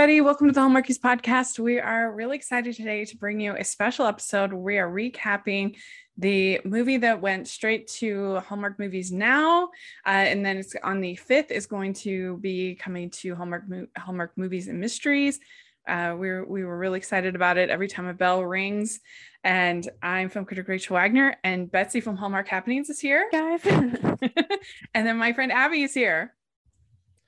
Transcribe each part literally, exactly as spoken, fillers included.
everybody. Welcome to the Hallmarkies podcast. We are really excited today to bring you a special episode. We are recapping the movie that went straight to Hallmark Movies Now, uh, and then it's on the fifth is going to be coming to Hallmark Mo- Hallmark Movies and Mysteries. Uh, we were, we were really excited about it. Every time a bell rings. And I'm film critic Rachel Wagner, and Betsy from Hallmark Happenings is here. Guys. And then my friend Abby is here.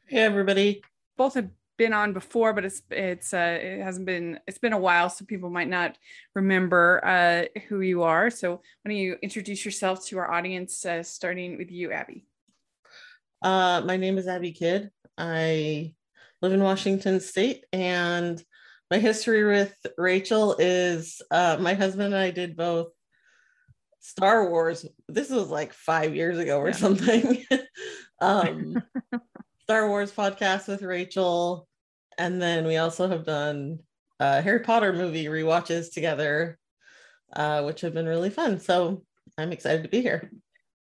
Hey, everybody. Both have been on before, but it's it's uh, it hasn't been it's been a while, so people might not remember uh, who you are. So why don't you introduce yourself to our audience, uh, starting with you, Abby? Uh, my name is Abby Kidd. I live in Washington State, and my history with Rachel is uh, my husband and I did both Star Wars. This was like five years ago or yeah. something. um, Star Wars podcast with Rachel. And then we also have done uh, Harry Potter movie rewatches together, uh, which have been really fun. So I'm excited to be here.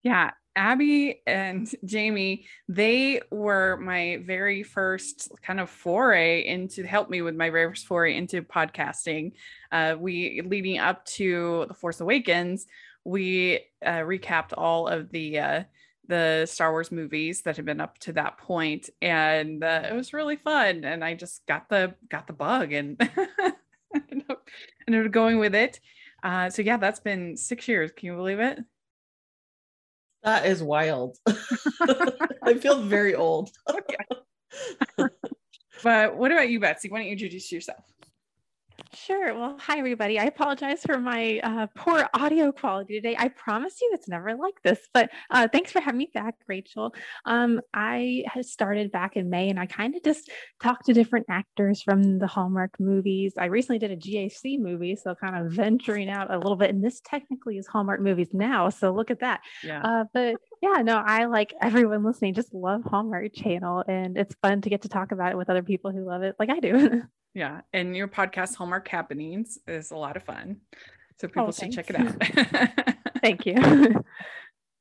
Yeah. Abby and Jamie, they were my very first kind of foray into, help me with my very first foray into podcasting. Uh, we, leading up to The Force Awakens, we uh, recapped all of the uh, the Star Wars movies that had been up to that point, and uh, it was really fun. And I just got the got the bug and ended up going with it. Uh, so yeah, that's been six years. Can you believe it? That is wild. I feel very old. But what about you, Betsy? Why don't you introduce yourself? Sure. Well, hi, everybody. I apologize for my uh, poor audio quality today. I promise you it's never like this, but uh, thanks for having me back, Rachel. Um, I had started back in May, and I kind of just talked to different actors from the Hallmark movies. I recently did a G A C movie, so kind of venturing out a little bit, and this technically is Hallmark Movies Now, so look at that. Yeah. Uh, but yeah, no, I, like everyone listening, just love Hallmark Channel, and it's fun to get to talk about it with other people who love it like I do. Yeah. And your podcast, Hallmark Happenings, is a lot of fun. So people oh, should check it out. Thank you.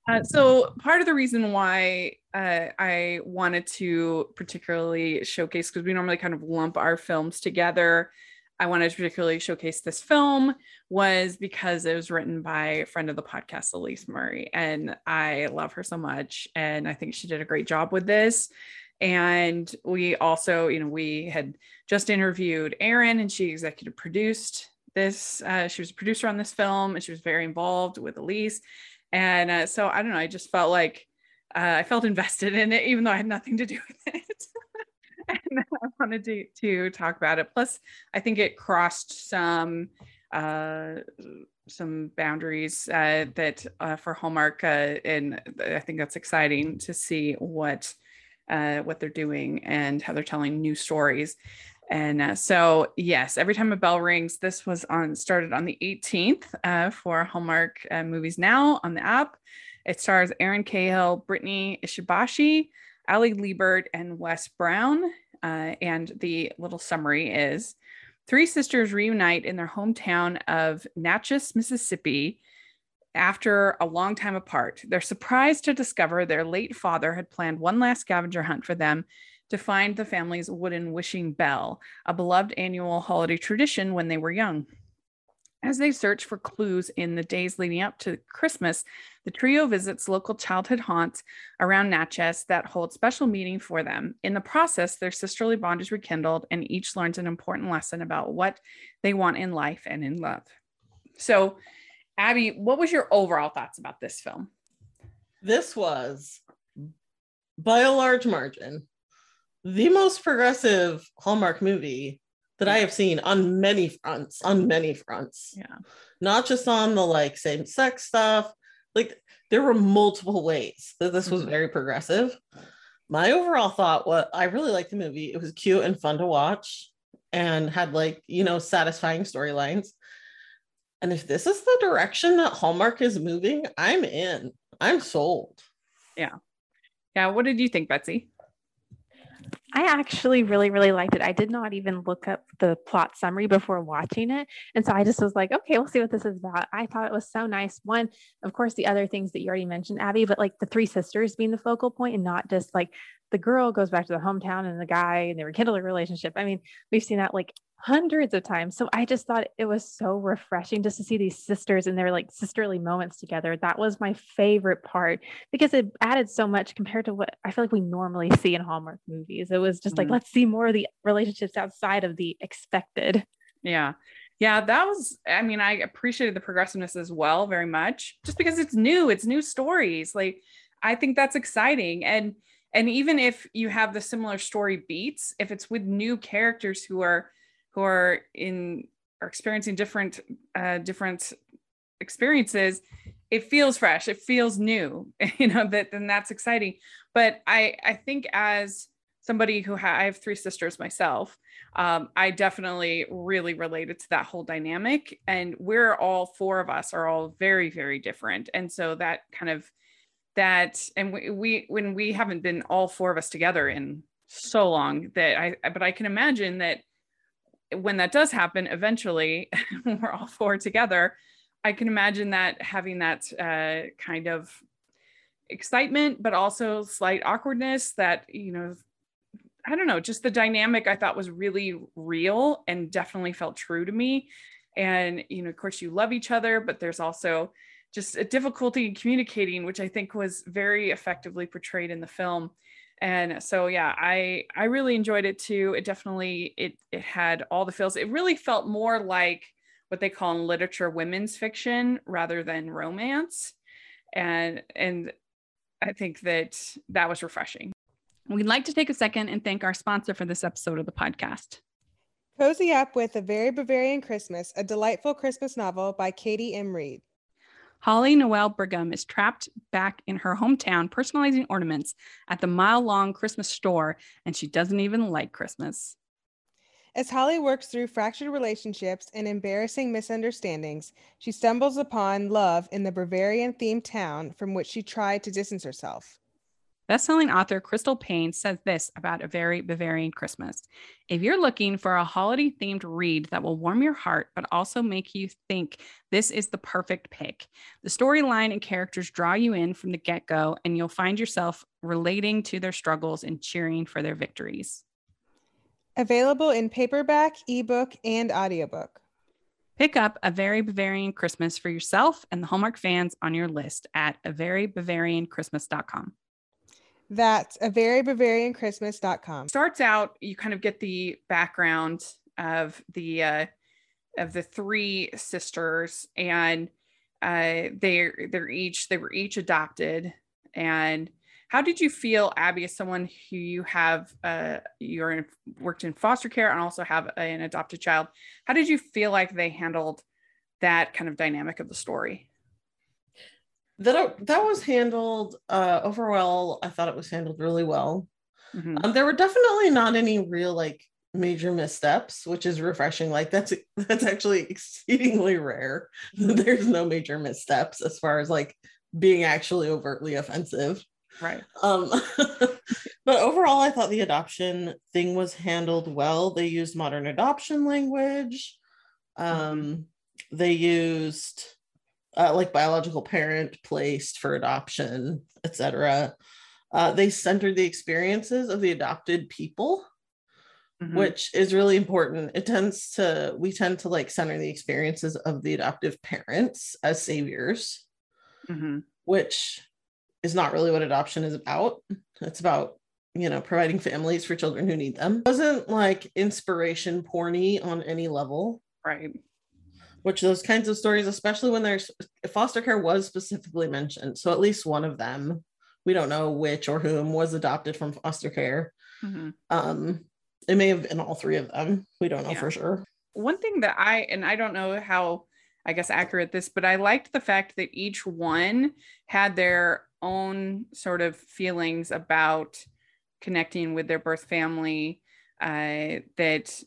Uh, so part of the reason why uh, I wanted to particularly showcase, because we normally kind of lump our films together, I wanted to particularly showcase this film was because it was written by a friend of the podcast, Elise Murray, and I love her so much. And I think she did a great job with this. And we also, you know, we had just interviewed Erin, and she executive produced this. Uh, she was a producer on this film, and she was very involved with Elise. And uh, so I don't know, I just felt like uh, I felt invested in it, even though I had nothing to do with it. And I wanted to, to talk about it. Plus, I think it crossed some uh, some boundaries uh, that uh, for Hallmark, uh, and I think that's exciting to see what. Uh, what they're doing and how they're telling new stories. And uh, so, yes, every time a bell rings, this was on started on the eighteenth uh, for Hallmark uh, Movies Now on the app. It stars Aaron Cahill, Brittany Ishibashi, Ali Liebert, and Wes Brown. Uh, and the little summary is, three sisters reunite in their hometown of Natchez, Mississippi, after a long time apart. They're surprised to discover their late father had planned one last scavenger hunt for them to find the family's wooden wishing bell, a beloved annual holiday tradition when they were young. As they search for clues in the days leading up to Christmas, the trio visits local childhood haunts around Natchez that hold special meaning for them. In the process, their sisterly bond is rekindled, and each learns an important lesson about what they want in life and in love. So, Abby, what was your overall thoughts about this film? This was, by a large margin, the most progressive Hallmark movie that I have seen on many fronts, on many fronts. Yeah. Not just on the like same-sex stuff. Like there were multiple ways that this was mm-hmm. very progressive. My overall thought was I really liked the movie. It was cute and fun to watch and had like, you know, satisfying storylines. And if this is the direction that Hallmark is moving, I'm in. I'm sold. Yeah. Yeah. What did you think, Betsy? I actually really, really liked it. I did not even look up the plot summary before watching it. And so I just was like, okay, we'll see what this is about. I thought it was so nice. One, of course, the other things that you already mentioned, Abby, but like the three sisters being the focal point and not just like the girl goes back to the hometown and the guy and they rekindle a relationship. I mean, we've seen that like hundreds of times. So I just thought it was so refreshing just to see these sisters and their like sisterly moments together. That was my favorite part because it added so much compared to what I feel like we normally see in Hallmark movies. It was just mm-hmm. like, let's see more of the relationships outside of the expected. Yeah. Yeah, that was, I mean, I appreciated the progressiveness as well very much just because it's new, it's new stories. Like, I think that's exciting. And And even if you have the similar story beats, if it's with new characters who are who are in are experiencing different uh, different experiences, it feels fresh. It feels new, you know, that then that's exciting. But I, I think as somebody who ha- I have three sisters myself, um, I definitely really related to that whole dynamic. And we're all four of us are all very, very different. And so that kind of that, and we, we, when we haven't been all four of us together in so long that I, but I can imagine that when that does happen, eventually when we're all four together, I can imagine that having that uh, kind of excitement, but also slight awkwardness that, you know, I don't know, just the dynamic I thought was really real and definitely felt true to me. And, you know, of course you love each other, but there's also just a difficulty in communicating, which I think was very effectively portrayed in the film. And so, yeah, I, I really enjoyed it too. It definitely, it, it had all the feels. It really felt more like what they call in literature, women's fiction rather than romance. And, and I think that that was refreshing. We'd like to take a second and thank our sponsor for this episode of the podcast. Cozy up with A Very Bavarian Christmas, a delightful Christmas novel by Katie M. Reed. Holly Noel Brigham is trapped back in her hometown personalizing ornaments at the mile-long Christmas store, and she doesn't even like Christmas. As Holly works through fractured relationships and embarrassing misunderstandings, she stumbles upon love in the Bavarian-themed town from which she tried to distance herself. Best-selling author Crystal Payne says this about A Very Bavarian Christmas. If you're looking for a holiday-themed read that will warm your heart, but also make you think, this is the perfect pick. The storyline and characters draw you in from the get-go, and you'll find yourself relating to their struggles and cheering for their victories. Available in paperback, ebook, and audiobook. Pick up A Very Bavarian Christmas for yourself and the Hallmark fans on your list at a very bavarian christmas dot com. That's a very Bavarian Christmas dot com. Starts out, you kind of get the background of the uh, of the three sisters, and uh, they they're each they were each adopted. And how did you feel, Abby, as someone who you have uh, you're in, worked in foster care and also have an adopted child? How did you feel like they handled that kind of dynamic of the story? That, that was handled uh, overall. I thought it was handled really well. Mm-hmm. Um, there were definitely not any real like major missteps, which is refreshing. Like that's that's actually exceedingly rare. There's no major missteps as far as like being actually overtly offensive. Right. Um, but overall, I thought the adoption thing was handled well. They used modern adoption language. Um, mm-hmm. They used. Uh, like biological parent, placed for adoption, et cetera. Uh, they centered the experiences of the adopted people, mm-hmm. which is really important. It tends to, we tend to like center the experiences of the adoptive parents as saviors, mm-hmm. which is not really what adoption is about. It's about, you know, providing families for children who need them. It wasn't like inspiration porny on any level. Right. Which those kinds of stories, especially when there's foster care was specifically mentioned. So at least one of them, we don't know which or whom, was adopted from foster care. Mm-hmm. Um, it may have been all three of them. We don't know yeah. for sure. One thing that I, and I don't know how, I guess, accurate this, but I liked the fact that each one had their own sort of feelings about connecting with their birth family, uh, that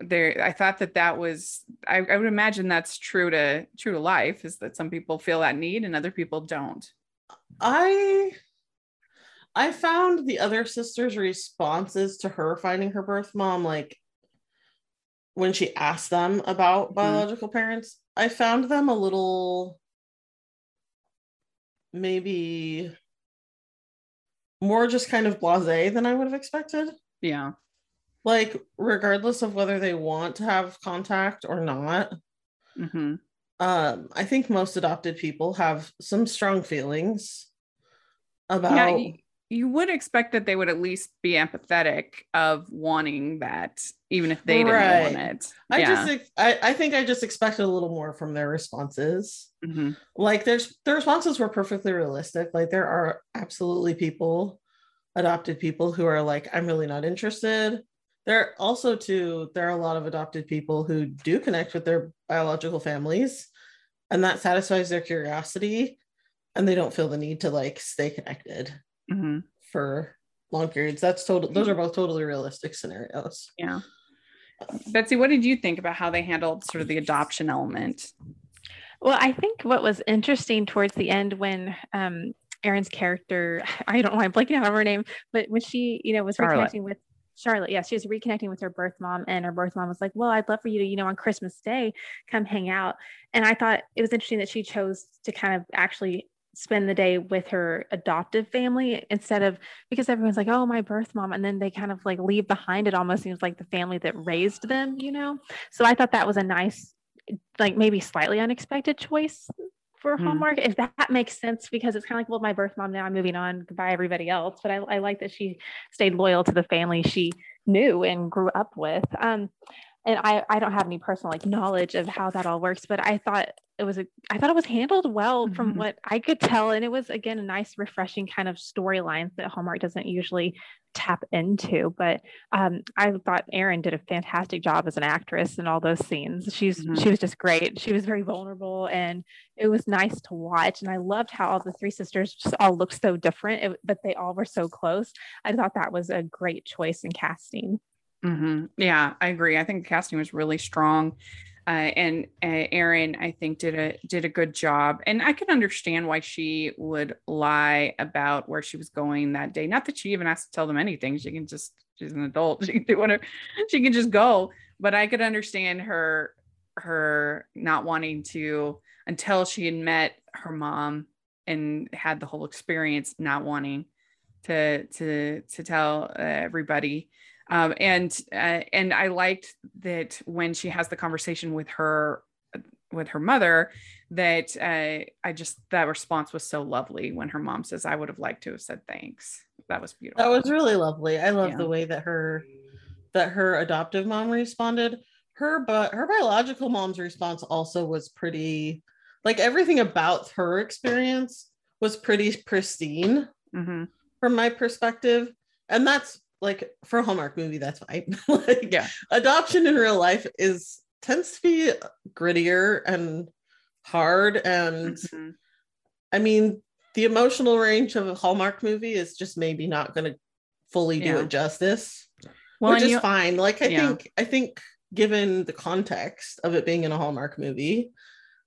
there I thought that that was I, I would imagine that's true to true to life, is that some people feel that need and other people don't. I I found the other sister's responses to her finding her birth mom, like when she asked them about mm-hmm. biological parents, I found them a little maybe more just kind of blasé than I would have expected. Yeah. Like, regardless of whether they want to have contact or not, mm-hmm. um, I think most adopted people have some strong feelings about... Yeah, you, you would expect that they would at least be empathetic of wanting that, even if they didn't right. want it. I yeah. just, I, I think I just expected a little more from their responses. Mm-hmm. Like, there's their responses were perfectly realistic. Like, there are absolutely people, adopted people, who are like, I'm really not interested. There also too, there are a lot of adopted people who do connect with their biological families, and that satisfies their curiosity, and they don't feel the need to like stay connected mm-hmm. for long periods. That's total. Those are both totally realistic scenarios. Yeah. Betsy, what did you think about how they handled sort of the adoption element? Well, I think what was interesting towards the end when um, Erin's character, I don't know, I'm blanking out on her name, but when she, you know, was Charlotte. reconnecting with Charlotte, yeah, she was reconnecting with her birth mom, and her birth mom was like, well, I'd love for you to, you know, on Christmas Day, come hang out. And I thought it was interesting that she chose to kind of actually spend the day with her adoptive family instead of, because everyone's like, oh, my birth mom. And then they kind of like leave behind, it almost seems like the family that raised them, you know? So I thought that was a nice, like maybe slightly unexpected choice for Hallmark, mm. if that makes sense, because it's kind of like, well, my birth mom, now I'm moving on, goodbye everybody else. But I, I like that she stayed loyal to the family she knew and grew up with. Um, and I, I don't have any personal like knowledge of how that all works, but I thought it was a, I thought it was handled well mm-hmm. from what I could tell, and it was again a nice, refreshing kind of storyline that Hallmark doesn't usually tap into. But um, I thought Erin did a fantastic job as an actress in all those scenes. She's mm-hmm. she was just great. She was very vulnerable, and it was nice to watch. And I loved how all the three sisters just all looked so different, it, but they all were so close. I thought that was a great choice in casting. Mm-hmm. Yeah, I agree. I think the casting was really strong. Uh, and uh, Erin, I think, did a did a good job. And I can understand why she would lie about where she was going that day. Not that she even has to tell them anything. She can just, she's an adult. She can do whatever. She can just go. But I could understand her, her not wanting to, until she had met her mom and had the whole experience, not wanting to, to, to tell uh, everybody. Um, and, uh, and I liked that when she has the conversation with her, with her mother, that, uh, I just, that response was so lovely when her mom says, I would have liked to have said thanks. That was beautiful. That was really lovely. I love yeah. the way that her, that her adoptive mom responded. Her, but her biological mom's response also was pretty, like everything about her experience was pretty pristine mm-hmm. from my perspective. And that's, like for a Hallmark movie, that's why like, yeah. adoption in real life is tends to be grittier and hard. And mm-hmm. I mean, the emotional range of a Hallmark movie is just maybe not going to fully yeah. do it justice, well, which is you, fine. Like I yeah. think, I think given the context of it being in a Hallmark movie,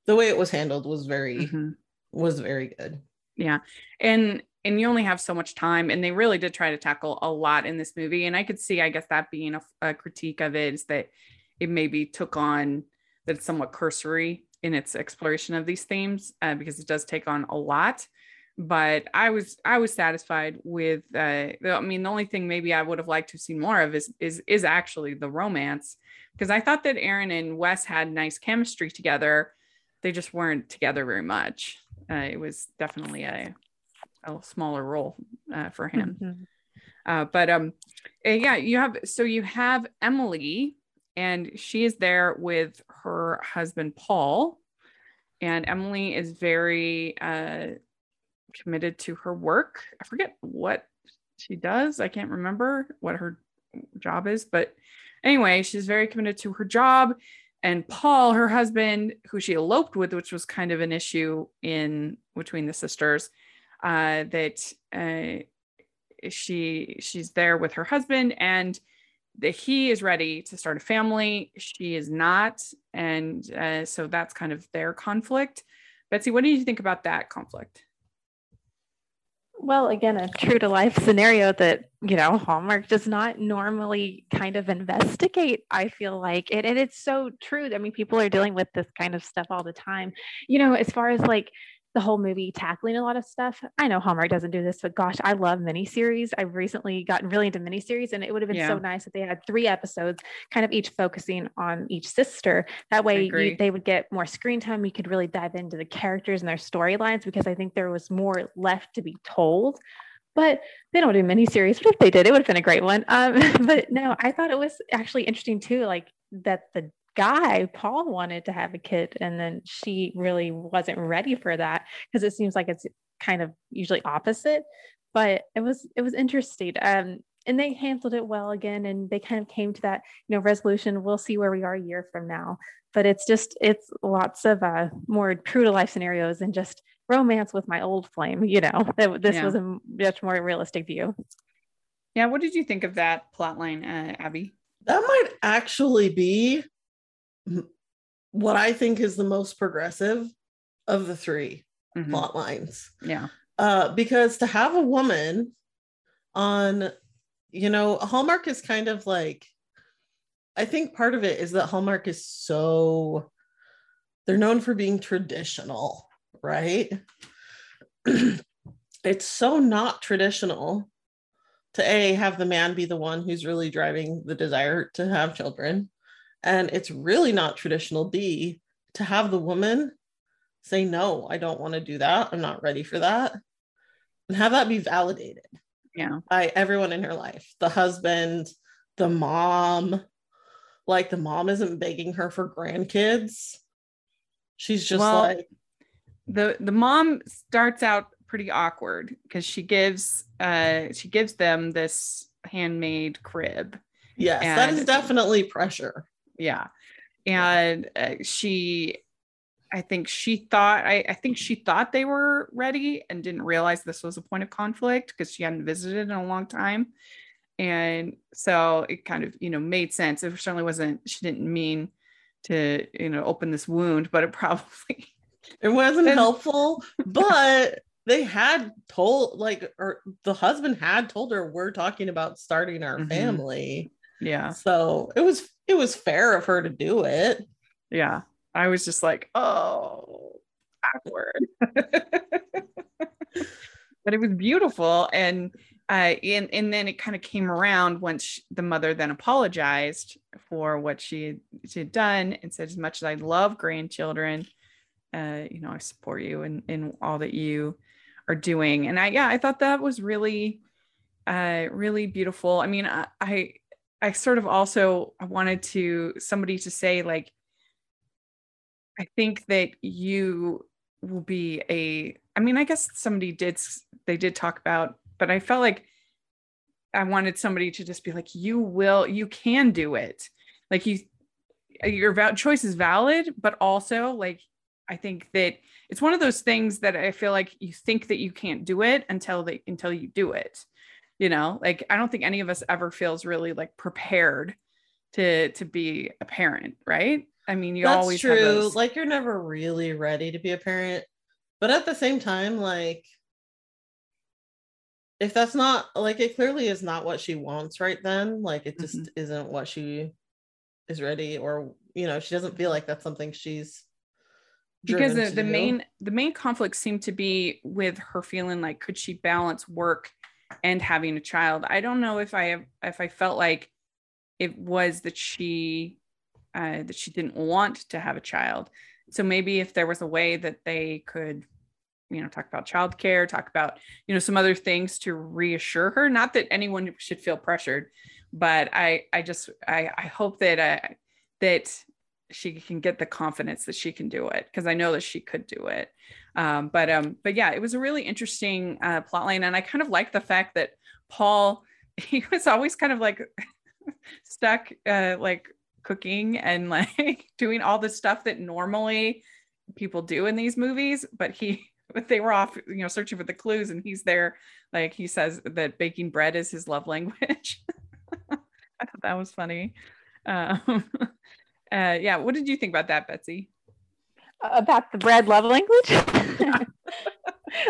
the way it was handled was very, mm-hmm. was very good. Yeah. And, And you only have so much time, and they really did try to tackle a lot in this movie. And I could see, I guess, that being a, a critique of it is that it maybe took on that it's somewhat cursory in its exploration of these themes uh, because it does take on a lot. But I was I was satisfied with. Uh, I mean, the only thing maybe I would have liked to have seen more of is is is actually the romance, because I thought that Erin and Wes had nice chemistry together. They just weren't together very much. Uh, it was definitely a a smaller role uh, for him. Mm-hmm. Uh, but um, yeah, you have, so you have Emily, and she is there with her husband, Paul, and Emily is very uh, committed to her work. I forget what she does. I can't remember what her job is, but anyway, she's very committed to her job. And Paul, her husband, who she eloped with, which was kind of an issue in between the sisters, uh that uh she she's there with her husband, and that he is ready to start a family, she is not, and uh so that's kind of their conflict. Betsy, what do you think about that conflict? well, again, a true to life scenario that, you know, Hallmark does not normally kind of investigate, I feel like. And, and it's so true. I mean, people are dealing with this kind of stuff all the time, you know, as far as like the whole movie tackling a lot of stuff. I know Hallmark doesn't do this, but gosh, I love miniseries. I've recently gotten really into miniseries, and it would have been yeah. so nice if they had three episodes, kind of each focusing on each sister. That way you, they would get more screen time. You could really dive into the characters and their storylines, because I think there was more left to be told. But they don't do miniseries. But if they did, it would have been a great one. Um, but no, I thought it was actually interesting too, like that the guy, Paul, wanted to have a kid, and then she really wasn't ready for that, because it seems like it's kind of usually opposite. But it was it was interesting, um and they handled it well again, and they kind of came to that, you know, resolution. We'll see where we are a year from now, but it's just it's lots of uh more true to life scenarios than just romance with my old flame, you know. This yeah. was a much more realistic view. Yeah. What did you think of that plot line, uh, Abby? That might actually be what I think is the most progressive of the three mm-hmm. plot lines. Yeah. Uh, because to have a woman on, you know, Hallmark is kind of like, I think part of it is that Hallmark is so, they're known for being traditional, right? It's so not traditional to A, have the man be the one who's really driving the desire to have children. And it's really not traditional, D, to have the woman say, no, I don't want to do that. I'm not ready for that. And have that be validated yeah. by everyone in her life. The husband, the mom, like the mom isn't begging her for grandkids. She's just well, like. The, the mom starts out pretty awkward, because she gives uh, she gives them this handmade crib. Yes, and that is definitely pressure. Yeah. And uh, she, I think she thought, I, I think she thought they were ready and didn't realize this was a point of conflict, because she hadn't visited in a long time. And so it kind of, you know, made sense. It certainly wasn't, she didn't mean to, you know, open this wound, but it probably. It wasn't helpful, but they had told, like, or the husband had told her, we're talking about starting our mm-hmm. family. Yeah. So it was, it was fair of her to do it. Yeah. I was just like, oh, awkward. But it was beautiful. And, uh, and, and then it kind of came around once she, the mother then apologized for what she had, she had done, and said, as much as I love grandchildren, uh, you know, I support you in, in all that you are doing. And I, yeah, I thought that was really, uh, really beautiful. I mean, I, I I sort of also wanted to somebody to say, like, I think that you will be a, I mean, I guess somebody did, they did talk about, but I felt like I wanted somebody to just be like, you will, you can do it. Like you, your choice is valid, but also like, I think that it's one of those things that I feel like you think that you can't do it until they, until you do it. You know, like, I don't think any of us ever feels really like prepared to, to be a parent. Right. I mean, you That's always true. Have those... like, you're never really ready to be a parent, but at the same time, like, if that's not, like, it clearly is not what she wants right then. Like, it just mm-hmm. isn't what she is ready, or, you know, she doesn't feel like that's something she's driven because the, the main, the main conflict seemed to be with her feeling like, could she balance work and having a child? I don't know if I if I felt like it was that she uh, that she didn't want to have a child. So maybe if there was a way that they could, you know, talk about childcare, talk about, you know, some other things to reassure her. Not that anyone should feel pressured, but I I just I I hope that uh, that she can get the confidence that she can do it, because I know that she could do it. Um, but, um, but yeah, it was a really interesting uh, plot line. And I kind of like the fact that Paul, he was always kind of like stuck, uh, like cooking and like doing all the stuff that normally people do in these movies, but he, but they were off, you know, searching for the clues, and he's there. Like, he says that baking bread is his love language. I thought that was funny. Um, Uh, yeah. What did you think about that, Betsy? About the bread love language?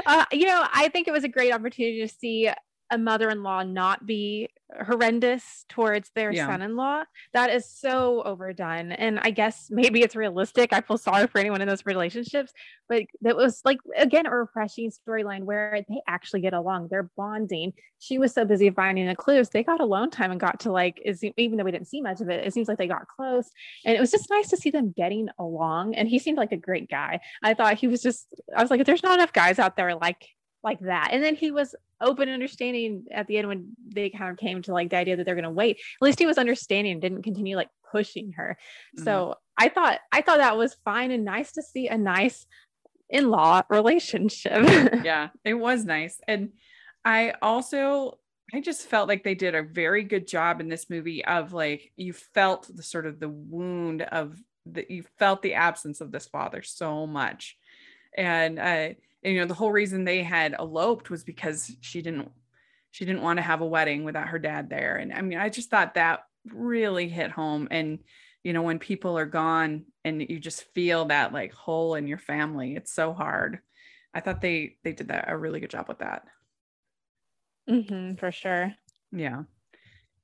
uh, you know, I think it was a great opportunity to see a mother-in-law not be horrendous towards their yeah. son-in-law. That is so overdone. And I guess maybe it's realistic. I feel sorry for anyone in those relationships, but that was like, again, a refreshing storyline where they actually get along. They're bonding. She was so busy finding the clues. They got alone time and got to like, is, even though we didn't see much of it, it seems like they got close, and it was just nice to see them getting along. And he seemed like a great guy. I thought he was just, I was like, there's not enough guys out there like, like that. And then he was open and understanding at the end when they kind of came to like the idea that they're going to wait. At least he was understanding and didn't continue like pushing her. Mm-hmm. So I thought, I thought that was fine and nice to see a nice in-law relationship. Yeah, it was nice. And I also, I just felt like they did a very good job in this movie of like, you felt the sort of the wound of that. You felt the absence of this father so much. And, uh, And, you know, the whole reason they had eloped was because she didn't, she didn't want to have a wedding without her dad there. And I mean, I just thought that really hit home. And, you know, when people are gone and you just feel that like hole in your family, it's so hard. I thought they, they did that a really good job with that. Mm-hmm, for sure. Yeah.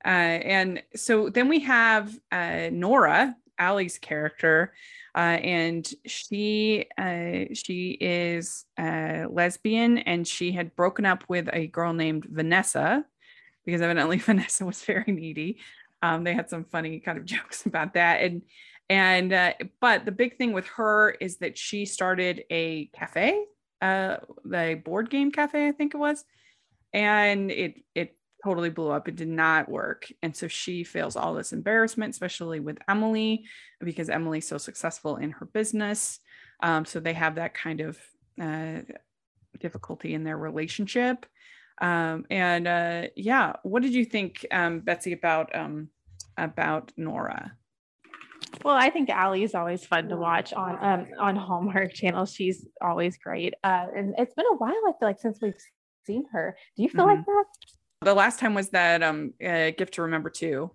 Uh, and so then we have uh, Nora, Allie's character, uh, and she uh, she is a lesbian, and she had broken up with a girl named Vanessa because evidently Vanessa was very needy. Um, they had some funny kind of jokes about that, and and uh, but the big thing with her is that she started a cafe, uh, a board game cafe, I think it was, and it it. totally blew up. It did not work. And so she feels all this embarrassment, especially with Emily, because Emily's so successful in her business. Um, so they have that kind of uh, difficulty in their relationship. Um, and uh, yeah, what did you think, um, Betsy, about um, about Nora? Well, I think Ali is always fun to watch on um, on Hallmark Channel. She's always great. Uh, and it's been a while, I feel like, since we've seen her. Do you feel mm-hmm. like that? The last time was that um uh, Gift to Remember Two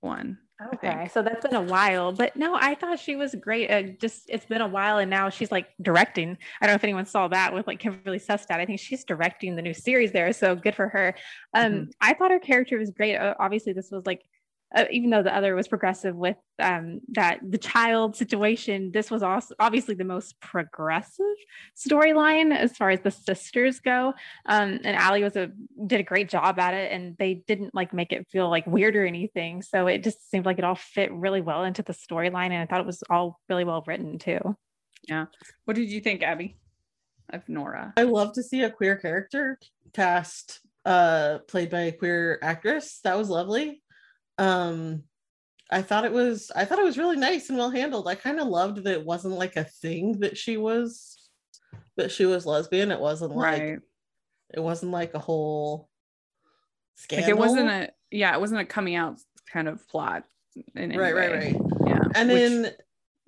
one. Okay, so that's been a while, but no, I thought she was great. Uh, just it's been a while, and now she's like directing. I don't know if anyone saw that with like Kimberly Sustad. I think she's directing the new series there, so good for her. Um, mm-hmm. I thought her character was great. Uh, obviously, this was like uh, even though the other was progressive with um that the child situation, this was also obviously the most progressive storyline as far as the sisters go, um and Ali was a did a great job at it, and they didn't like make it feel like weird or anything, so it just seemed like it all fit really well into the storyline, and I thought it was all really well written too. Yeah, what did you think, Abby, of Nora? I love to see a queer character cast uh played by a queer actress. That was lovely. um I thought it was I thought it was really nice and well handled. I kind of loved that it wasn't like a thing that she was that she was lesbian. It wasn't like right. it wasn't like a whole scandal. Like it wasn't a yeah, it wasn't a coming out kind of plot in any right, way. right, right. Yeah. And then it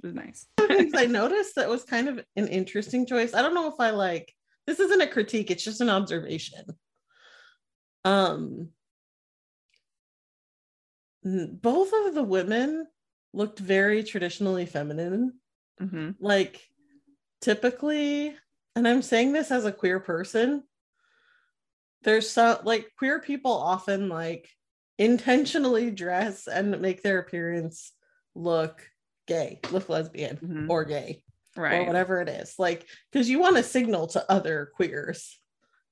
was nice. One of the things I noticed that was kind of an interesting choice. I don't know if I like this isn't a critique, it's just an observation. Um Both of the women looked very traditionally feminine. Mm-hmm. Like typically, and I'm saying this as a queer person, there's so like queer people often like intentionally dress and make their appearance look gay, look lesbian mm-hmm. or gay, right? Or whatever it is. Like, because you want to signal to other queers,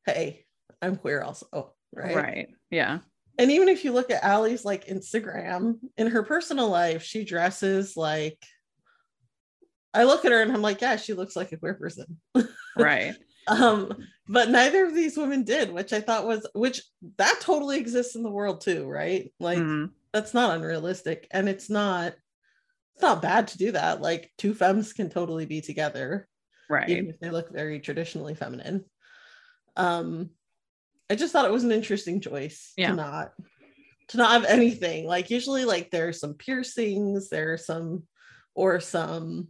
hey, I'm queer also, right? Right. Yeah. And even if you look at Allie's like Instagram, in her personal life, she dresses like, I look at her and I'm like, yeah, she looks like a queer person. Right. um, but neither of these women did, which I thought was, which that totally exists in the world too, right? Like mm-hmm. that's not unrealistic. And it's not, it's not bad to do that. Like two femmes can totally be together. Right. Even if they look very traditionally feminine. Um. I just thought it was an interesting choice yeah. to not to not have anything. Like usually like there are some piercings, there are some or some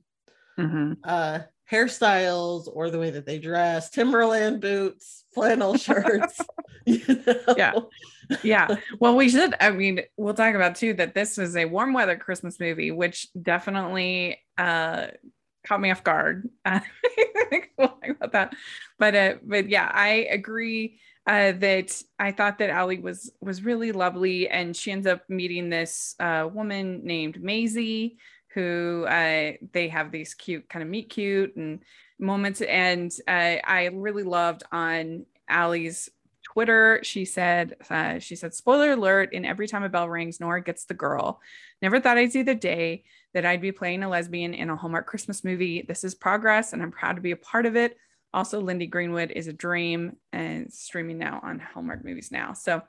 mm-hmm. uh hairstyles or the way that they dress, Timberland boots, flannel shirts. You know? Yeah. Yeah. Well, we should, I mean, we'll talk about too that this is a warm weather Christmas movie, which definitely uh caught me off guard. Uh, cool thing about that. But, uh, but yeah, I agree uh, that I thought that Ali was, was really lovely, and she ends up meeting this uh, woman named Maisie, who uh, they have these cute kind of meet cute and moments. And uh, I really loved on Ali's Twitter, she said, uh, she said, spoiler alert, in Every Time a Bell Rings, Nora gets the girl. Never thought I'd see the day that I'd be playing a lesbian in a Hallmark Christmas movie. This is progress, and I'm proud to be a part of it. Also, Lindy Greenwood is a dream, and streaming now on Hallmark Movies Now. So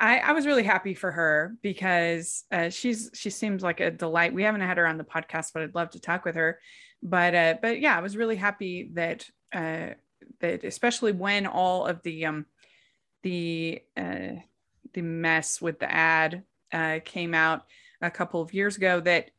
I, I was really happy for her, because uh, she's she seems like a delight. We haven't had her on the podcast, but I'd love to talk with her. But uh, but yeah, I was really happy that uh, that especially when all of the um, the uh, the mess with the ad uh, came out a couple of years ago, that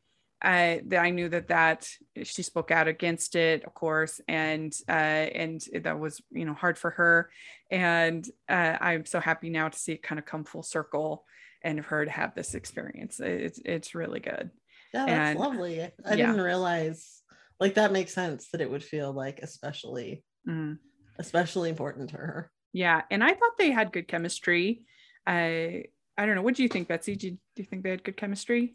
uh, that I knew that that she spoke out against it, of course, and uh, and that was, you know, hard for her. And uh, I'm so happy now to see it kind of come full circle, and her to have this experience. It's it's really good. Yeah, that's and, lovely. I, I yeah. didn't realize, like, that makes sense that it would feel like especially mm. especially important to her. Yeah, and I thought they had good chemistry. I I don't know. What do you think, Betsy? Do you, do you think they had good chemistry?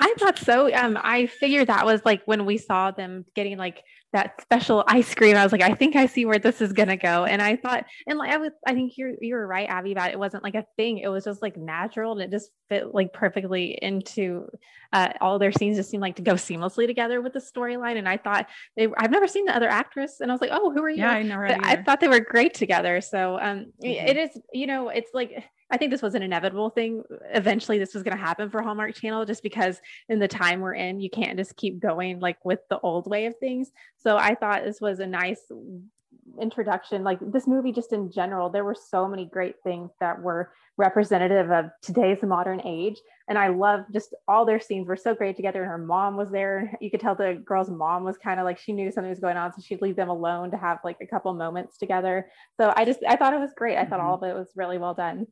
I thought so. Um, I figured that was like when we saw them getting like that special ice cream, I was like, I think I see where this is gonna go. And I thought, and like I was, I think you you were right, Abby, about it wasn't like a thing. It was just like natural, and it just fit like perfectly into uh, all their scenes. Just seemed like to go seamlessly together with the storyline. And I thought they, I've never seen the other actress, and I was like, oh, who are you? Yeah, I know her. I thought they were great together. So um, mm-hmm. it is, you know, it's like. I think this was an inevitable thing. Eventually this was going to happen for Hallmark Channel, just because in the time we're in, you can't just keep going like with the old way of things. So I thought this was a nice introduction. Like this movie, just in general, there were so many great things that were representative of today's modern age. And I love just all their scenes were so great together. And her mom was there. You could tell the girl's mom was kind of like, she knew something was going on, so she'd leave them alone to have like a couple moments together. So I just, I thought it was great. I mm-hmm. thought all of it was really well done.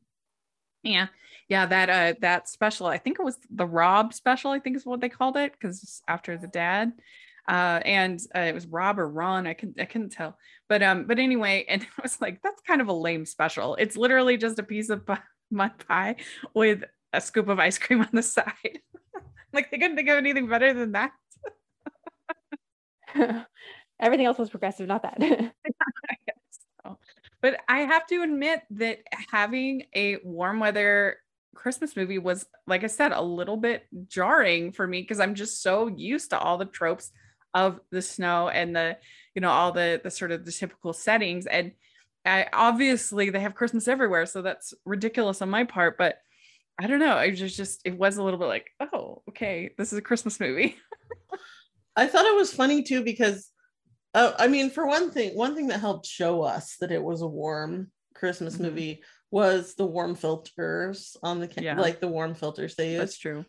Yeah. Yeah. That, uh, that special, I think it was the Rob special, I think is what they called it, because after the dad, uh, and uh, it was Rob or Ron. I couldn't, I couldn't tell, but, um, but anyway, and I was like, that's kind of a lame special. It's literally just a piece of mud pie with a scoop of ice cream on the side. Like they couldn't think of anything better than that. Everything else was progressive. Not that. But I have to admit that having a warm weather Christmas movie was, like I said, a little bit jarring for me, because I'm just so used to all the tropes of the snow and the, you know, all the, the sort of the typical settings. And I, obviously they have Christmas everywhere, so that's ridiculous on my part, but I don't know. I just, just, it was a little bit like, oh, okay, this is a Christmas movie. I thought it was funny too, because Uh, I mean, for one thing, one thing that helped show us that it was a warm Christmas mm-hmm. movie was the warm filters on the camera, yeah. like the warm filters they used. That's true.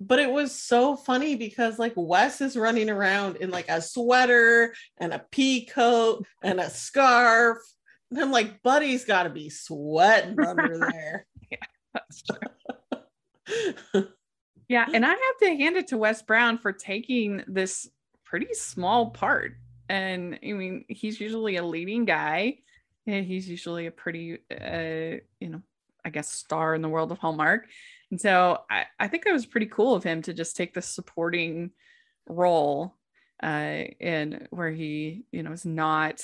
But it was so funny because like Wes is running around in like a sweater and a pea coat and a scarf. And I'm like, buddy's got to be sweating under there. Yeah, that's true. Yeah, and I have to hand it to Wes Brown for taking this pretty small part, and I mean he's usually a leading guy, and he's usually a pretty uh you know I guess star in the world of Hallmark, and so I, I think that was pretty cool of him to just take this supporting role uh and where he you know is not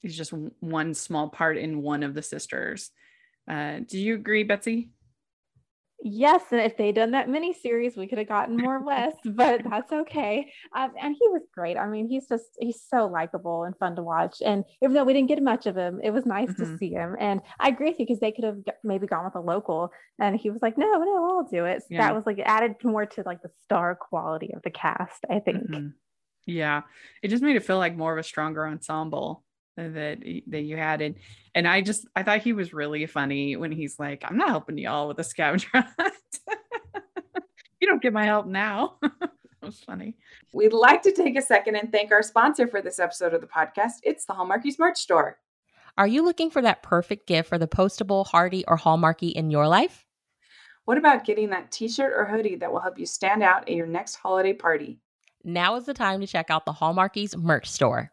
he's just one small part in one of the sisters. Uh do you agree, Betsy? Yes, and if they'd done that mini series, we could have gotten more Wes, but that's okay. Um, and he was great. I mean, he's just, he's so likable and fun to watch. And even though we didn't get much of him, it was nice mm-hmm. to see him. And I agree with you, because they could have maybe gone with a local, and he was like, no, no, I'll do it. So yeah. That was like added more to like the star quality of the cast, I think. Mm-hmm. Yeah, it just made it feel like more of a stronger ensemble that that you had. And and I just I thought he was really funny when he's like, I'm not helping y'all with a scavenger hunt. You don't get my help now. That was funny. We'd like to take a second and thank our sponsor for this episode of the podcast. It's the Hallmarkies merch store. Are you looking for that perfect gift for the postable, hearty, or Hallmarky in your life? What about getting that t-shirt or hoodie that will help you stand out at your next holiday party? Now is the time to check out the Hallmarkies merch store.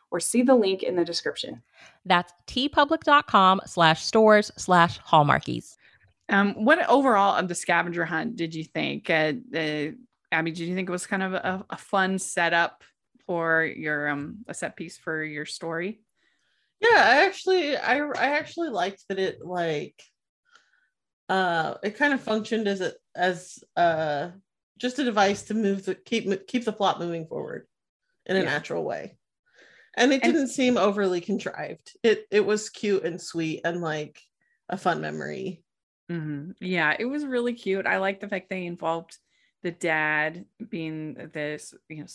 or see the link in the description. That's tpublic.com slash stores slash Hallmarkies. Um, what overall of the scavenger hunt did you think? Uh, uh, Abby, did you think it was kind of a, a fun setup for your um, a set piece for your story? Yeah, I actually, I I actually liked that it like, uh, it kind of functioned as a as uh just a device to move the keep keep the plot moving forward in a yeah. natural way, and it and- didn't seem overly contrived. It it was cute and sweet and like a fun memory. Mm-hmm. Yeah, it was really cute. I like the fact they involved the dad being this, you know,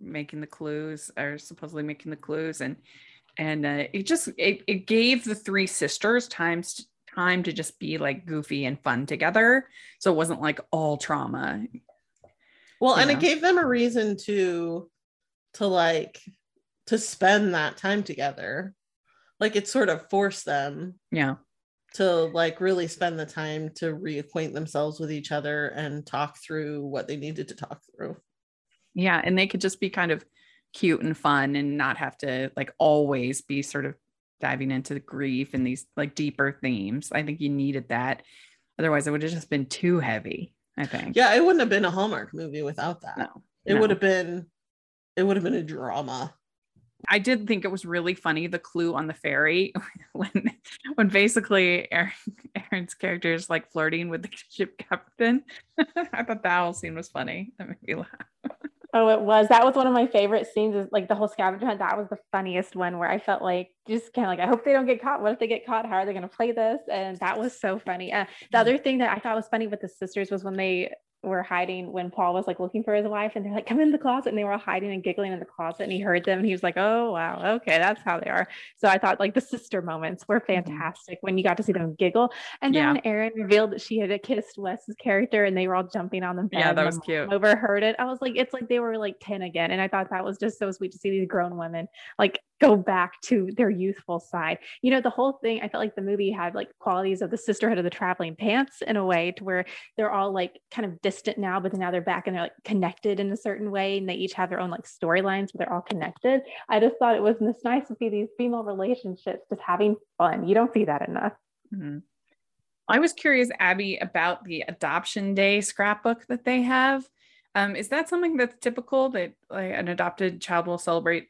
making the clues or supposedly making the clues, and and uh, it just it, it gave the three sisters time time to just be like goofy and fun together. So it wasn't like all trauma. Well, and know? It gave them a reason to to like to spend that time together. Like it sort of forced them. Yeah. To like really spend the time to reacquaint themselves with each other and talk through what they needed to talk through. Yeah. And they could just be kind of cute and fun and not have to like always be sort of diving into the grief and these like deeper themes. I think you needed that. Otherwise it would have just been too heavy, I think. Yeah. It wouldn't have been a Hallmark movie without that. No, it no. would have been, it would have been a drama. I did think it was really funny, the clue on the ferry, when when basically Aaron, Aaron's character is like flirting with the ship captain. I thought that whole scene was funny. That made me laugh. Oh, it was. That was one of my favorite scenes, is like the whole scavenger hunt. That was the funniest one where I felt like just kind of like, I hope they don't get caught. What if they get caught? How are they going to play this? And that was so funny. Uh, the other thing that I thought was funny with the sisters was when they were hiding, when Paul was like looking for his wife and they're like, come in the closet, and they were all hiding and giggling in the closet, and he heard them and he was like, oh wow, okay, that's how they are. So I thought like the sister moments were fantastic mm-hmm. when you got to see them giggle. And then yeah. when Erin revealed that she had kissed Wes's character and they were all jumping on the bed, yeah that was cute, overheard it. I was like, it's like they were like ten again, and I thought that was just so sweet to see these grown women like go back to their youthful side. You know, the whole thing, I felt like the movie had like qualities of the Sisterhood of the Traveling Pants in a way, to where they're all like kind of distant now, but then now they're back and they're like connected in a certain way, and they each have their own like storylines, but they're all connected. I just thought it was this nice to see these female relationships just having fun. You don't see that enough. Mm-hmm. I was curious, Abby, about the adoption day scrapbook that they have. Um, is that something that's typical, that like an adopted child will celebrate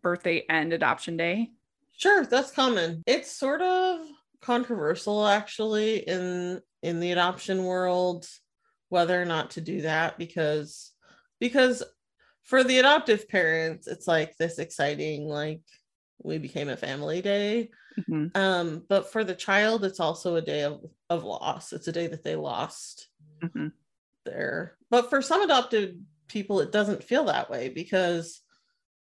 birthday and adoption day? Sure, that's common. It's sort of controversial actually in in the adoption world whether or not to do that, because because for the adoptive parents it's like this exciting like we became a family day, mm-hmm. um but for the child it's also a day of, of loss. It's a day that they lost mm-hmm. their, but for some adopted people it doesn't feel that way, because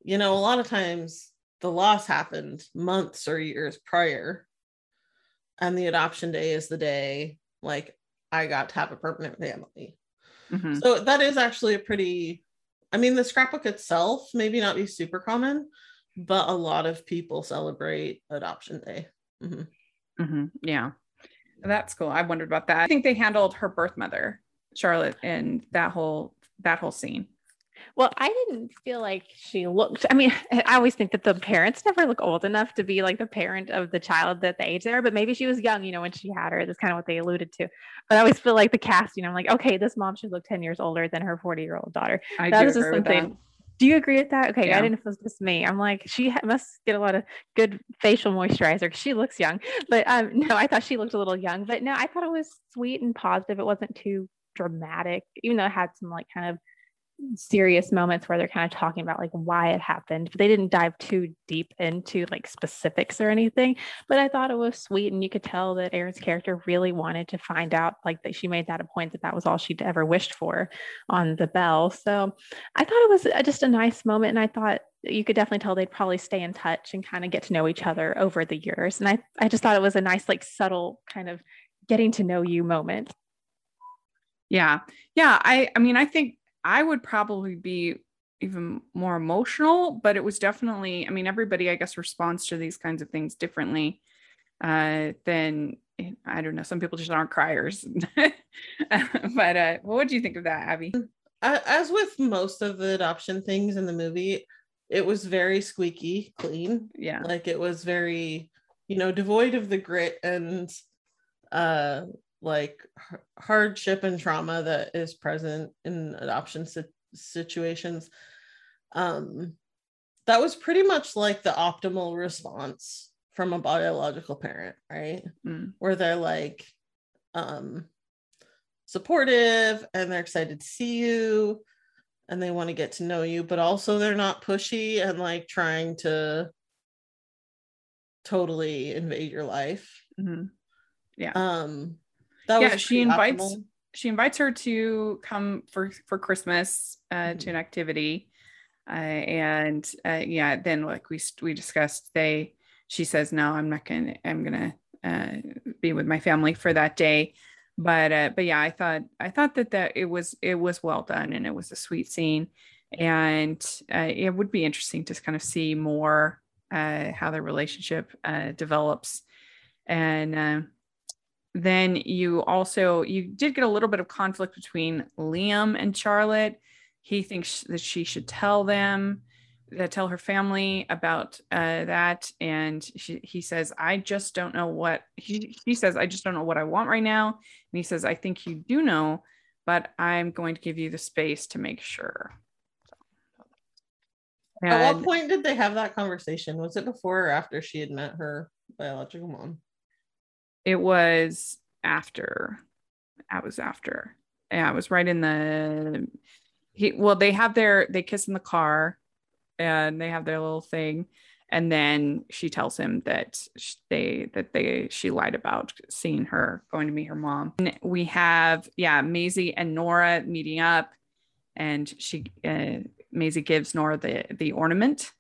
you know, a lot of times the loss happened months or years prior, and the adoption day is the day, like, I got to have a permanent family. Mm-hmm. So that is actually a pretty, I mean, the scrapbook itself maybe not be super common, but a lot of people celebrate adoption day. Mm-hmm. Mm-hmm. Yeah, that's cool. I wondered about that. I think they handled her birth mother, Charlotte, and that whole, that whole scene. Well, I didn't feel like she looked, I mean, I always think that the parents never look old enough to be like the parent of the child that the age they are, but maybe she was young, you know, when she had her. That's kind of what they alluded to. But I always feel like the cast, you know, I'm like, okay, this mom should look ten years older than her forty year old daughter. I that do was just something. Do you agree with that? Okay. Yeah. I didn't know if it was just me. I'm like, she must get a lot of good facial moisturizer because she looks young, but um, no, I thought she looked a little young, but no, I thought it was sweet and positive. It wasn't too dramatic, even though it had some like kind of serious moments where they're kind of talking about like why it happened, but they didn't dive too deep into like specifics or anything. But I thought it was sweet, and you could tell that Erin's character really wanted to find out, like that she made that a point that that was all she'd ever wished for on the bell. So I thought it was just a nice moment, and I thought you could definitely tell they'd probably stay in touch and kind of get to know each other over the years. And I, I just thought it was a nice, like subtle kind of getting to know you moment. Yeah. Yeah. I, I mean, I think I would probably be even more emotional, but it was definitely, I mean, everybody, I guess, responds to these kinds of things differently uh, than, I don't know, some people just aren't criers. But uh, what would you think of that, Abby? As with most of the adoption things in the movie, it was very squeaky clean. Yeah. Like it was very, you know, devoid of the grit and uh, like h- hardship and trauma that is present in adoption si- situations. Um, that was pretty much like the optimal response from a biological parent, right? Mm. Where they're like um, supportive and they're excited to see you, and they want to get to know you, but also they're not pushy and like trying to totally invade your life. Mm-hmm. Yeah. Um, that yeah, was she invites optimal. she invites her to come for for Christmas uh, mm-hmm. to an activity, uh, and uh, yeah, then like we we discussed, they she says no, I'm not gonna I'm gonna uh, be with my family for that day. But, uh, but yeah, I thought, I thought that, that it was, it was well done, and it was a sweet scene, and uh, it would be interesting to kind of see more, uh, how their relationship, uh, develops. And, um, uh, then you also, you did get a little bit of conflict between Liam and Charlotte. He thinks that she should tell them that, tell her family about, uh, that. And she, he says, I just don't know what he, he says, I just don't know what I want right now. And he says, I think you do know, but I'm going to give you the space to make sure. And at what point did they have that conversation? Was it before or after she had met her biological mom? It was after. That was after. Yeah. It was right in the, he, well, they have their, they kiss in the car, and they have their little thing, and then she tells him that they that they she lied about seeing her, going to meet her mom. And we have yeah Maisie and Nora meeting up, and she uh, Maisie gives Nora the the ornament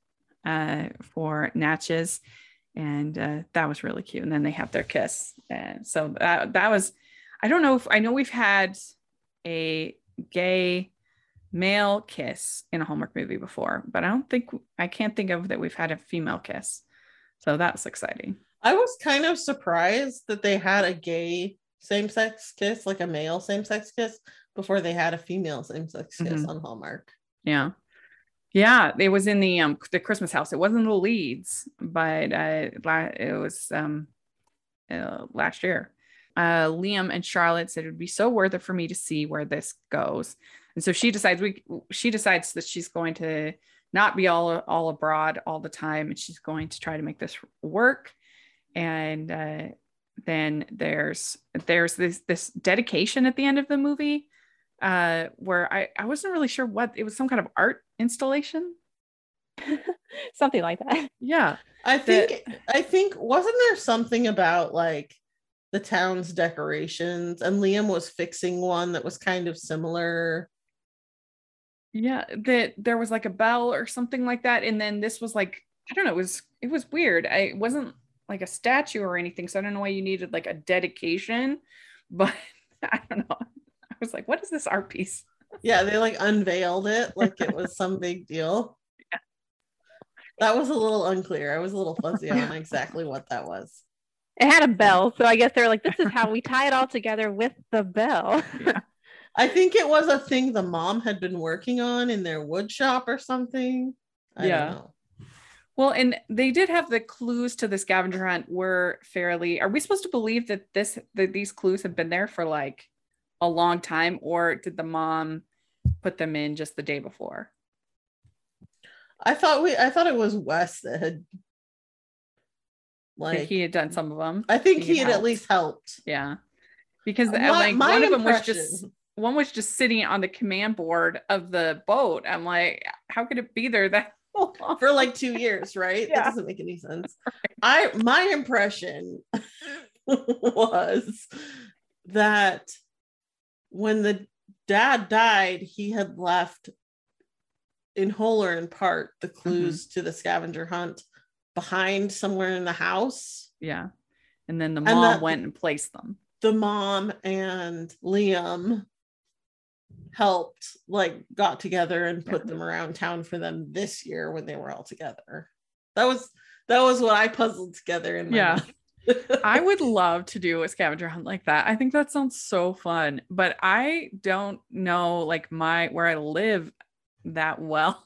uh, for Natchez, and uh, that was really cute. And then they have their kiss. And so that that was, I don't know if I know we've had a gay male kiss in a Hallmark movie before, but I don't think I can't think of that we've had a female kiss, so that's exciting. I was kind of surprised that they had a gay same-sex kiss, like a male same-sex kiss, before they had a female same-sex kiss mm-hmm. on Hallmark. Yeah, yeah, it was in the um the Christmas House. It wasn't the Leeds, but uh, it was um uh, last year. Uh, Liam and Charlotte said it would be so worth it for me to see where this goes. And so she decides we she decides that she's going to not be all all abroad all the time, and she's going to try to make this work. And uh, then there's there's this this dedication at the end of the movie uh, where I, I wasn't really sure what it was, some kind of art installation, something like that. Yeah, I think the, I think wasn't there something about like the town's decorations, and Liam was fixing one that was kind of similar. Yeah, that there was like a bell or something like that, and then this was like, I don't know, it was it was weird. I, it wasn't like a statue or anything, so I don't know why you needed like a dedication, but I don't know. I was like, what is this art piece? Yeah, they like unveiled it like it was some big deal. Yeah. That was a little unclear. I was a little fuzzy on exactly what that was. It had a bell, so I guess they're like, this is how we tie it all together with the bell. Yeah. I think it was a thing the mom had been working on in their wood shop or something. I yeah. don't know. Well, and they did have the clues to the scavenger hunt were fairly, are we supposed to believe that this, that these clues have been there for like a long time, or did the mom put them in just the day before? I thought we, I thought it was Wes that had Like he had done some of them. I think he, he had helped. at least helped. Yeah, because the, my, like my one impression. of them was just one was just sitting on the command board of the boat. I'm like, how could it be there that long? For like two years, right? Yeah. That doesn't make any sense. Right. I my impression was that when the dad died, he had left in whole or in part the clues mm-hmm. to the scavenger hunt behind somewhere in the house. Yeah. And then the mom and the, went and placed them. The mom and Liam helped, like, got together and put yeah. them around town for them this year when they were all together. That was that was what I puzzled together in my yeah. mind. I would love to do a scavenger hunt like that. I think that sounds so fun, but I don't know, like, my where I live that well.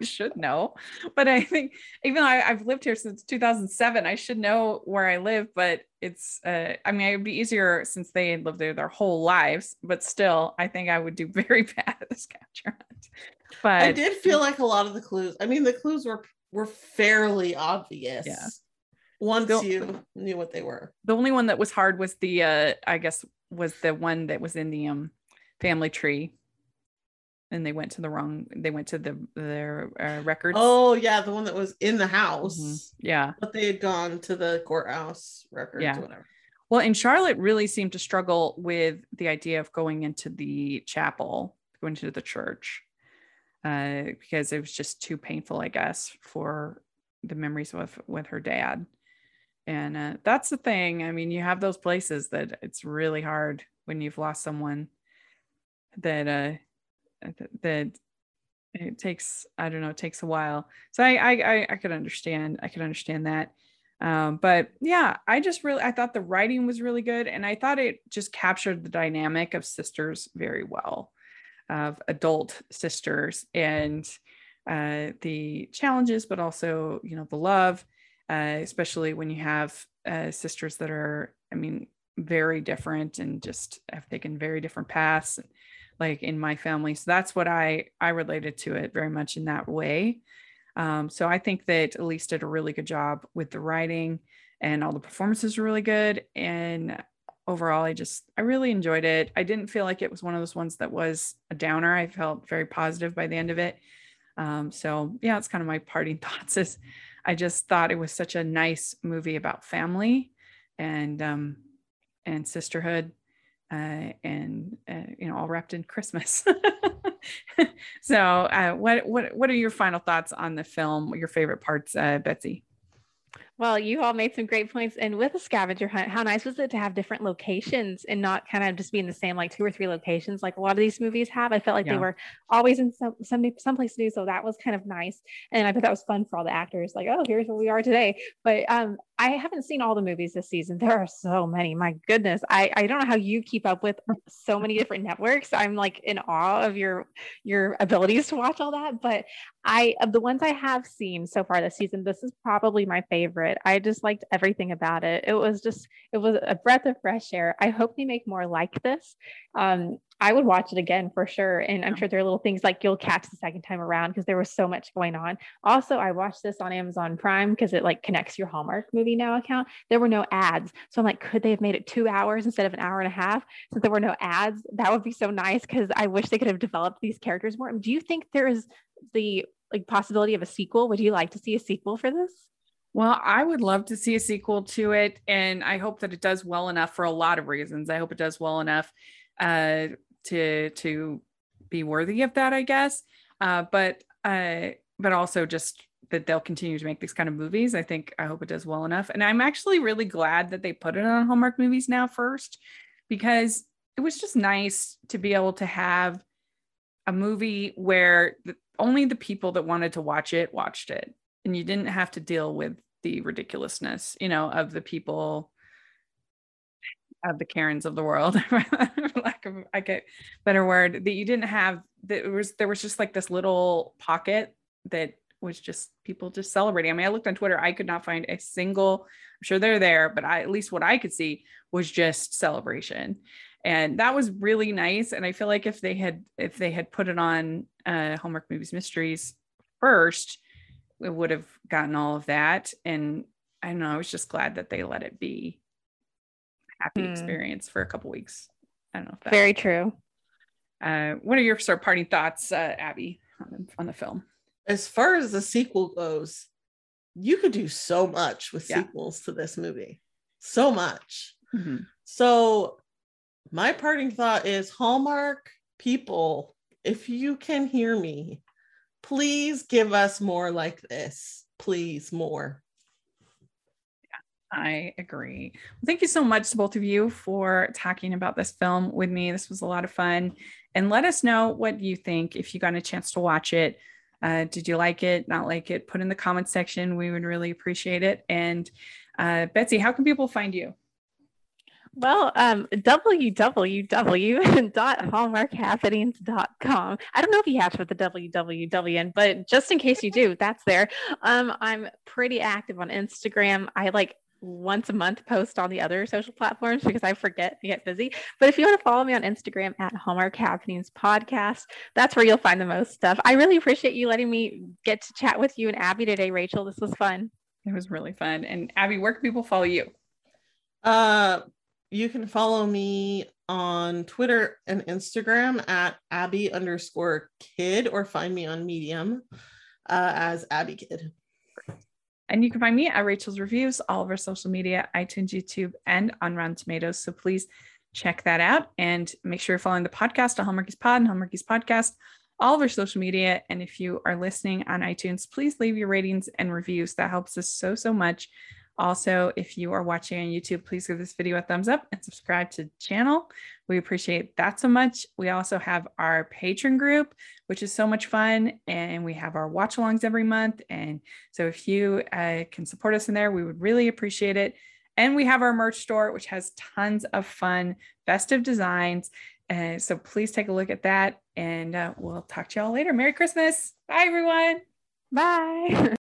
I should know, but I think even though I, I've lived here since two thousand seven, I should know where I live, but it's uh I mean, it would be easier since they had lived there their whole lives, but still I think I would do very bad at the scavenger hunt. But I did feel like a lot of the clues, I mean the clues were were fairly obvious. Yeah. Once the, you knew what they were. The only one that was hard was the, uh, I guess, was the one that was in the um, family tree. And they went to the wrong, they went to the their uh, records. Oh, yeah. The one that was in the house. Mm-hmm. Yeah. But they had gone to the courthouse records yeah. or whatever. Well, and Charlotte really seemed to struggle with the idea of going into the chapel, going to the church, uh, because it was just too painful, I guess, for the memories with, with her dad. And uh, that's the thing. I mean, you have those places that it's really hard when you've lost someone that uh, that it takes, I don't know, it takes a while. So I I, I could understand. I could understand that. Um, but yeah, I just really, I thought the writing was really good. And I thought it just captured the dynamic of sisters very well, of adult sisters and uh, the challenges, but also, you know, the love. Uh, especially when you have uh, sisters that are, I mean, very different and just have taken very different paths, like in my family. So that's what I, I related to it very much in that way. Um, so I think that Elise did a really good job with the writing, and all the performances were really good. And overall, I just, I really enjoyed it. I didn't feel like it was one of those ones that was a downer. I felt very positive by the end of it. Um, so yeah, it's kind of my parting thoughts is, I just thought it was such a nice movie about family and um, and sisterhood uh, and, uh, you know, all wrapped in Christmas. So uh, what, what, what are your final thoughts on the film? Your favorite parts, uh, Betsy? Well, you all made some great points. And with a scavenger hunt, how nice was it to have different locations and not kind of just be in the same, like, two or three locations, like a lot of these movies have. I felt like yeah. they were always in some, some, some place to do. So that was kind of nice. And I bet that was fun for all the actors. Like, oh, here's where we are today. But um, I haven't seen all the movies this season. There are so many, my goodness. I, I don't know how you keep up with so many different networks. I'm like in awe of your, your abilities to watch all that. But I, of the ones I have seen so far this season, this is probably my favorite. I just liked everything about it. It was just, it was a breath of fresh air. I hope they make more like this. Um, I would watch it again for sure. And I'm sure there are little things like you'll catch the second time around because there was so much going on. Also, I watched this on Amazon Prime because it like connects your Hallmark Movie Now account. There were no ads. So I'm like, could they have made it two hours instead of an hour and a half? Since there were no ads, that would be so nice because I wish they could have developed these characters more. Do you think there is the like possibility of a sequel? Would you like to see a sequel for this? Well, I would love to see a sequel to it, and I hope that it does well enough for a lot of reasons. I hope it does well enough uh, to to be worthy of that, I guess. Uh, but uh, but also just that they'll continue to make these kind of movies. I think I hope it does well enough, and I'm actually really glad that they put it on Hallmark Movies Now first, because it was just nice to be able to have a movie where the, only the people that wanted to watch it watched it, and you didn't have to deal with the ridiculousness, you know, of the people, of the Karens of the world, for lack of I get better word, that you didn't have, that was, there was just like this little pocket that was just people just celebrating. I mean, I looked on Twitter, I could not find a single, I'm sure they're there, but I, at least what I could see was just celebration. And that was really nice. And I feel like if they had, if they had put it on uh, Hallmark Movies Mysteries first, it would have gotten all of that. And I don't know, I was just glad that they let it be a happy mm. experience for a couple weeks. I don't know if that very true. Uh, what are your sort of parting thoughts, uh, Abby, on the, on the film? As far as the sequel goes, you could do so much with yeah. sequels to this movie. So much. Mm-hmm. So my parting thought is, Hallmark people, if you can hear me, please give us more like this. Please, more. I agree. Well, thank you so much to both of you for talking about this film with me. This was a lot of fun. And let us know what you think if you got a chance to watch it. Uh, did you like it? Not like it? Put in the comments section. We would really appreciate it. And uh, Betsy, how can people find you? Well, um, w w w dot hallmark happenings dot com. I don't know if you have to put the W W W in, but just in case you do, that's there. Um, I'm pretty active on Instagram. I like once a month post on the other social platforms because I forget to get busy. But if you want to follow me on Instagram at Hallmark Happenings Podcast, that's where you'll find the most stuff. I really appreciate you letting me get to chat with you and Abby today, Rachel. This was fun. It was really fun. And Abby, where can people follow you? Uh, you can follow me on Twitter and Instagram at Abby underscore kid, or find me on Medium uh, as Abby Kid. And you can find me at Rachel's Reviews, all of our social media, iTunes, YouTube, and on Rotten Tomatoes. So please check that out and make sure you're following the podcast on Hallmarkies Pod and Hallmarkies Podcast, all of our social media. And if you are listening on iTunes, please leave your ratings and reviews. That helps us so, so much. Also, if you are watching on YouTube, please give this video a thumbs up and subscribe to the channel. We appreciate that so much. We also have our patron group, which is so much fun. And we have our watch alongs every month. And so if you uh, can support us in there, we would really appreciate it. And we have our merch store, which has tons of fun, festive designs. Uh, so please take a look at that. And uh, we'll talk to y'all later. Merry Christmas. Bye, everyone. Bye.